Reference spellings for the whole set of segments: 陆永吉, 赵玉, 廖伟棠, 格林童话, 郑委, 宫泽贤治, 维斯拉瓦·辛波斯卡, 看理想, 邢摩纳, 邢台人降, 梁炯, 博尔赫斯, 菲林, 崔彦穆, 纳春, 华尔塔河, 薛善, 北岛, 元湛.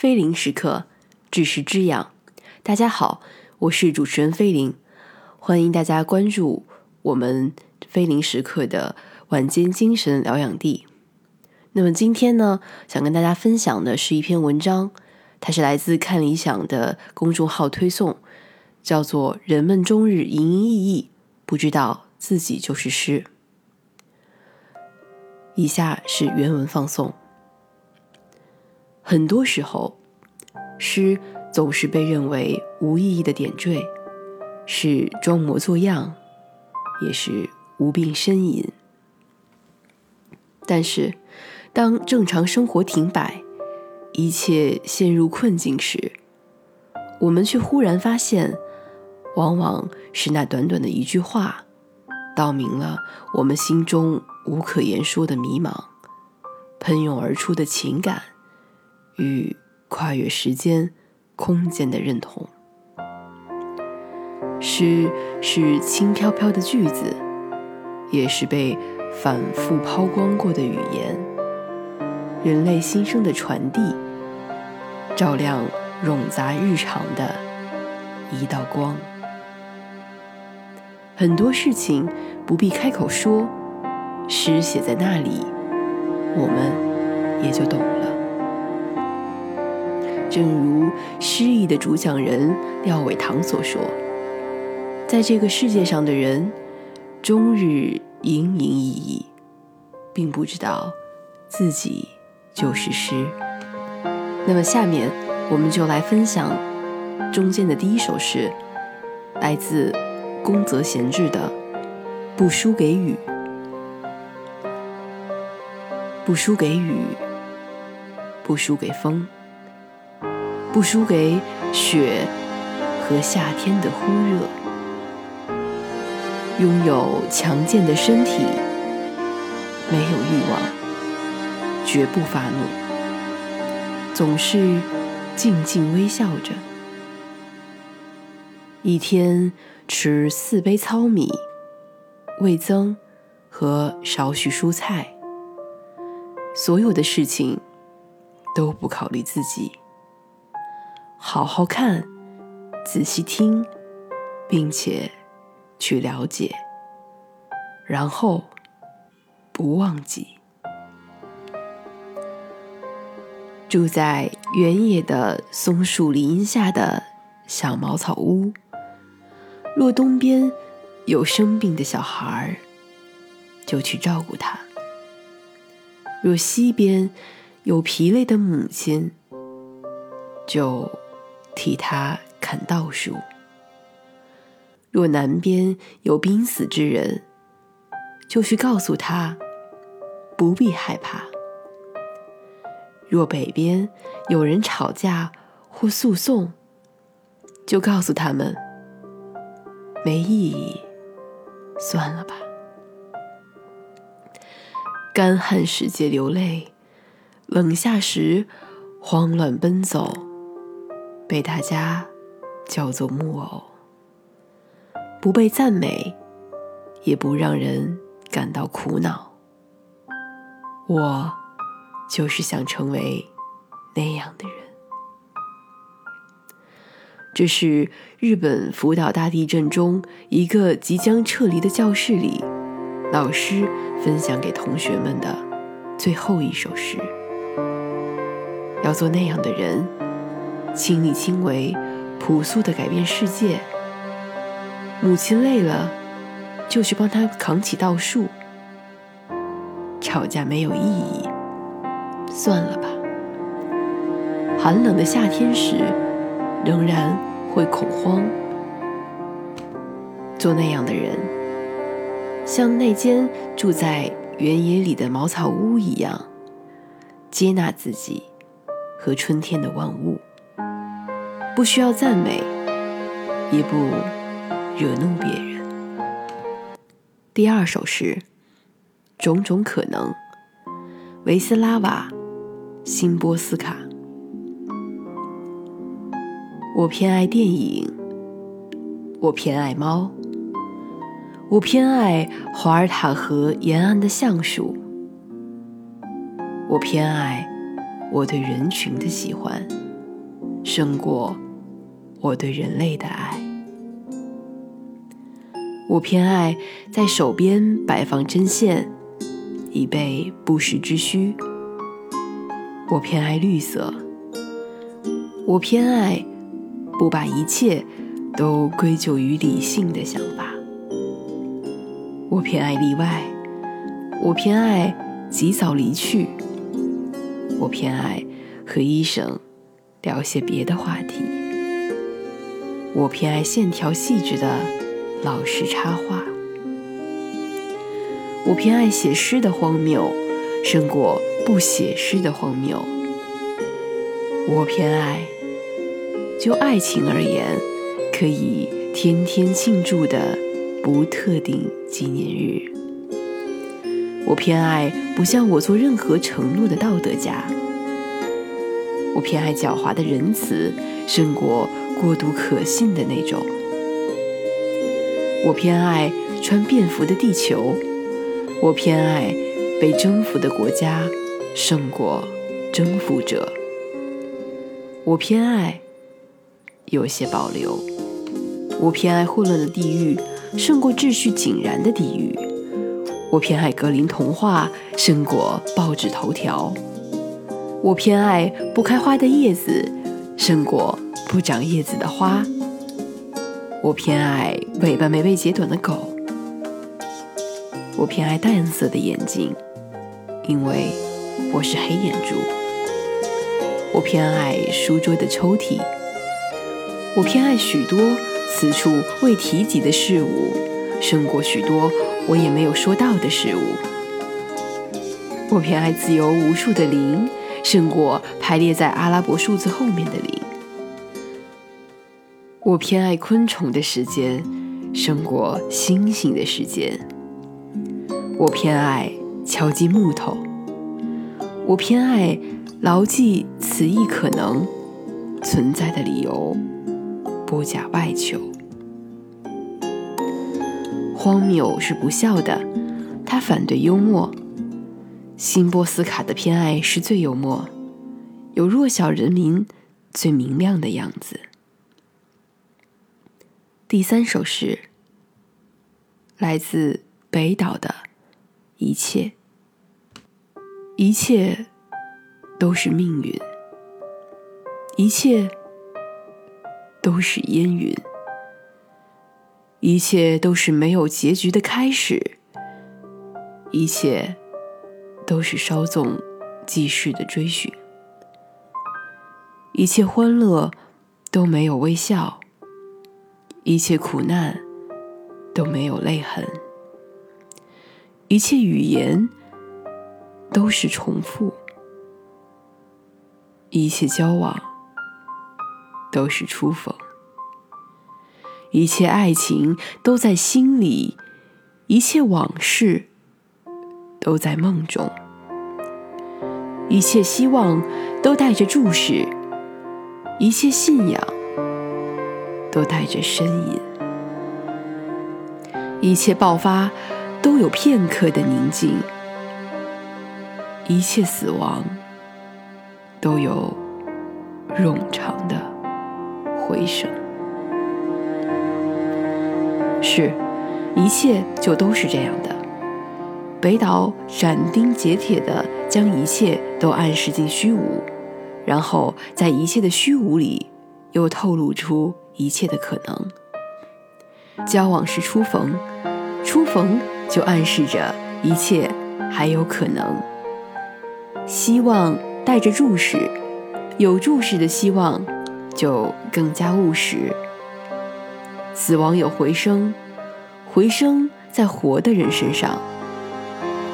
菲林时刻，知识之养。大家好，我是主持人菲林，欢迎大家关注我们菲林时刻的晚间精神疗养地。那么今天呢，想跟大家分享的是一篇文章，它是来自看理想的公众号推送，叫做《人们终日营营役役，不知道自己就是诗》。以下是原文放送。很多时候，诗总是被认为无意义的点缀，是装模作样，也是无病呻吟。但是，当正常生活停摆，一切陷入困境时，我们却忽然发现，往往是那短短的一句话，道明了我们心中无可言说的迷茫，喷涌而出的情感与跨越时间、空间的认同。诗是轻飘飘的句子，也是被反复抛光过的语言，人类心声的传递，照亮冗杂日常的一道光。很多事情不必开口说，诗写在那里，我们也就懂了。正如诗意的主讲人廖伟棠所说，在这个世界上的人，终日营营役役，并不知道自己就是诗。那么下面我们就来分享中间的第一首诗，来自宫泽贤治的《不输给雨》。不输给雨，不输给风，不输给雪和夏天的忽热。拥有强健的身体，没有欲望，绝不发怒，总是静静微笑着。一天吃4杯糙米、味增和少许蔬菜。所有的事情都不考虑自己，好好看，仔细听，并且去了解，然后不忘记。住在原野的松树林荫下的小茅草屋，若东边有生病的小孩，就去照顾他；若西边有疲累的母亲，就替他砍稻树；若南边有濒死之人，就去告诉他不必害怕；若北边有人吵架或诉讼，就告诉他们没意义，算了吧。干旱时节流泪，冷夏时慌乱奔走，被大家叫做木偶，不被赞美，也不让人感到苦恼。我就是想成为那样的人。这是日本福岛大地震中一个即将撤离的教室里，老师分享给同学们的最后一首诗。要做那样的人，亲力亲为，朴素地改变世界。母亲累了，就去帮她扛起稻束。吵架没有意义，算了吧。寒冷的夏天时，仍然会恐慌。做那样的人，像那间住在原野里的茅草屋一样，接纳自己和春天的万物，不需要赞美，也不惹怒别人。第二首诗，种种可能，维斯拉瓦·辛波斯卡。我偏爱电影，我偏爱猫，我偏爱华尔塔河沿岸的橡树，我偏爱我对人群的喜欢。胜过我对人类的爱。我偏爱在手边摆放针线，以备不时之需。我偏爱绿色，我偏爱不把一切都归咎于理性的想法。我偏爱例外，我偏爱及早离去，我偏爱和医生聊些别的话题，我偏爱线条细致的老式插画，我偏爱写诗的荒谬，胜过不写诗的荒谬。我偏爱，就爱情而言，可以天天庆祝的不特定纪念日。我偏爱不向我做任何承诺的道德家。我偏爱狡猾的仁慈，胜过过度可信的那种。我偏爱穿便服的地球，我偏爱被征服的国家，胜过征服者。我偏爱有些保留，我偏爱混乱的地狱，胜过秩序井然的地狱。我偏爱格林童话，胜过报纸头条。我偏爱不开花的叶子，胜过不长叶子的花。我偏爱尾巴没被截短的狗，我偏爱淡色的眼睛，因为我是黑眼珠。我偏爱书桌的抽屉，我偏爱许多此处未提及的事物，胜过许多我也没有说到的事物。我偏爱自由无数的零，胜过排列在阿拉伯数字后面的零。我偏爱昆虫的时间，胜过星星的时间。我偏爱敲击木头，我偏爱牢记此一可能存在的理由，不假外求。荒谬是不孝的，他反对幽默。辛波斯卡的偏爱是最幽默，有弱小人民最明亮的样子。第三首诗来自北岛的一切。一切都是命运，一切都是烟云，一切都是没有结局的开始，一切都是稍纵即逝的追寻，一切欢乐都没有微笑，一切苦难都没有泪痕，一切语言都是重复，一切交往都是初逢，一切爱情都在心里，一切往事都在梦中，一切希望都带着注视，一切信仰都带着呻吟，一切爆发都有片刻的宁静，一切死亡都有冗长的回声。是，一切就都是这样的。北岛斩钉截铁地将一切都暗示进虚无，然后在一切的虚无里又透露出一切的可能。交往是初逢，初逢就暗示着一切还有可能。希望带着注视，有注视的希望就更加务实。死亡有回声，回声在活的人身上。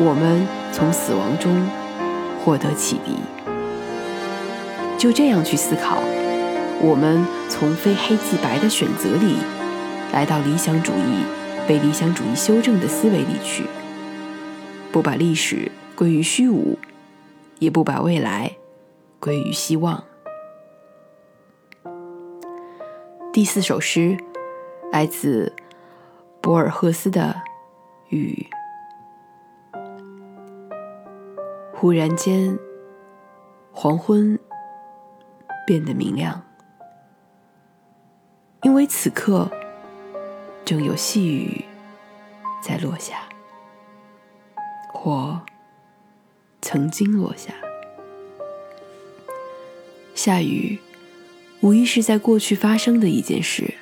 我们从死亡中获得启迪。就这样去思考，我们从非黑即白的选择里，来到理想主义被理想主义修正的思维里去，不把历史归于虚无，也不把未来归于希望。第四首诗来自博尔赫斯的雨。忽然间，黄昏变得明亮。因为此刻正有细雨在落下，或曾经落下。下雨无疑是在过去发生的一件事，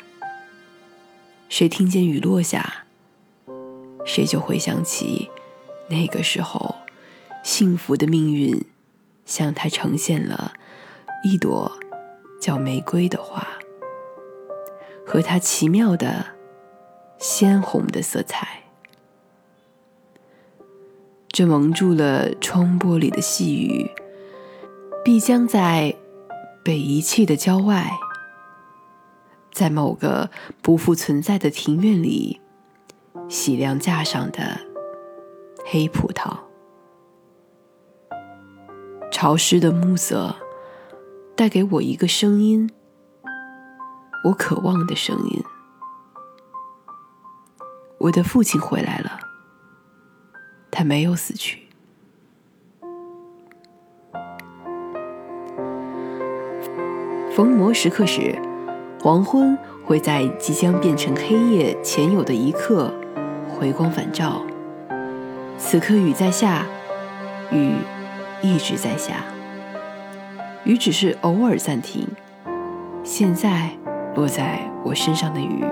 谁听见雨落下，谁就回想起那个时候幸福的命运向他呈现了一朵叫玫瑰的花，和它奇妙的鲜红的色彩。这蒙住了窗玻璃的细雨，必将在被遗弃的郊外，在某个不复存在的庭院里，洗晾架上的黑葡萄。潮湿的暮色带给我一个声音，我渴望的声音。我的父亲回来了，他没有死去。逢魔时刻时，黄昏会在即将变成黑夜前有的一刻回光返照。此刻雨在下，雨一直在下，雨只是偶尔暂停。现在落在我身上的雨，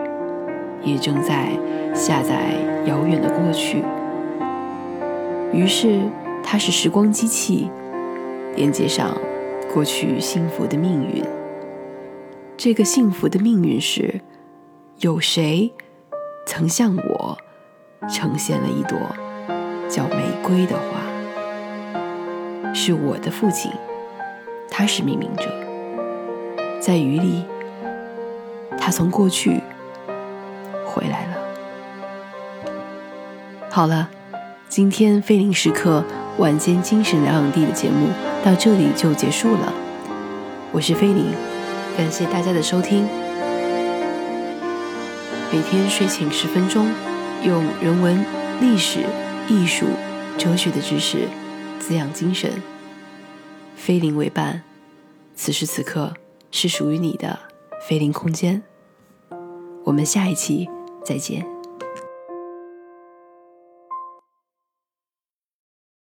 也正在下在遥远的过去。于是它是时光机器，连接上过去幸福的命运。这个幸福的命运是，有谁曾向我呈现了一朵叫玫瑰的花。是我的父亲，他是命名者。在雨里，他从过去回来了。好了，今天非零时刻晚间精神疗养地的节目到这里就结束了。我是非零，感谢大家的收听。每天睡前10分钟，用人文、历史、艺术、哲学的知识滋养精神，非零为伴。此时此刻是属于你的非零空间，我们下一期再见。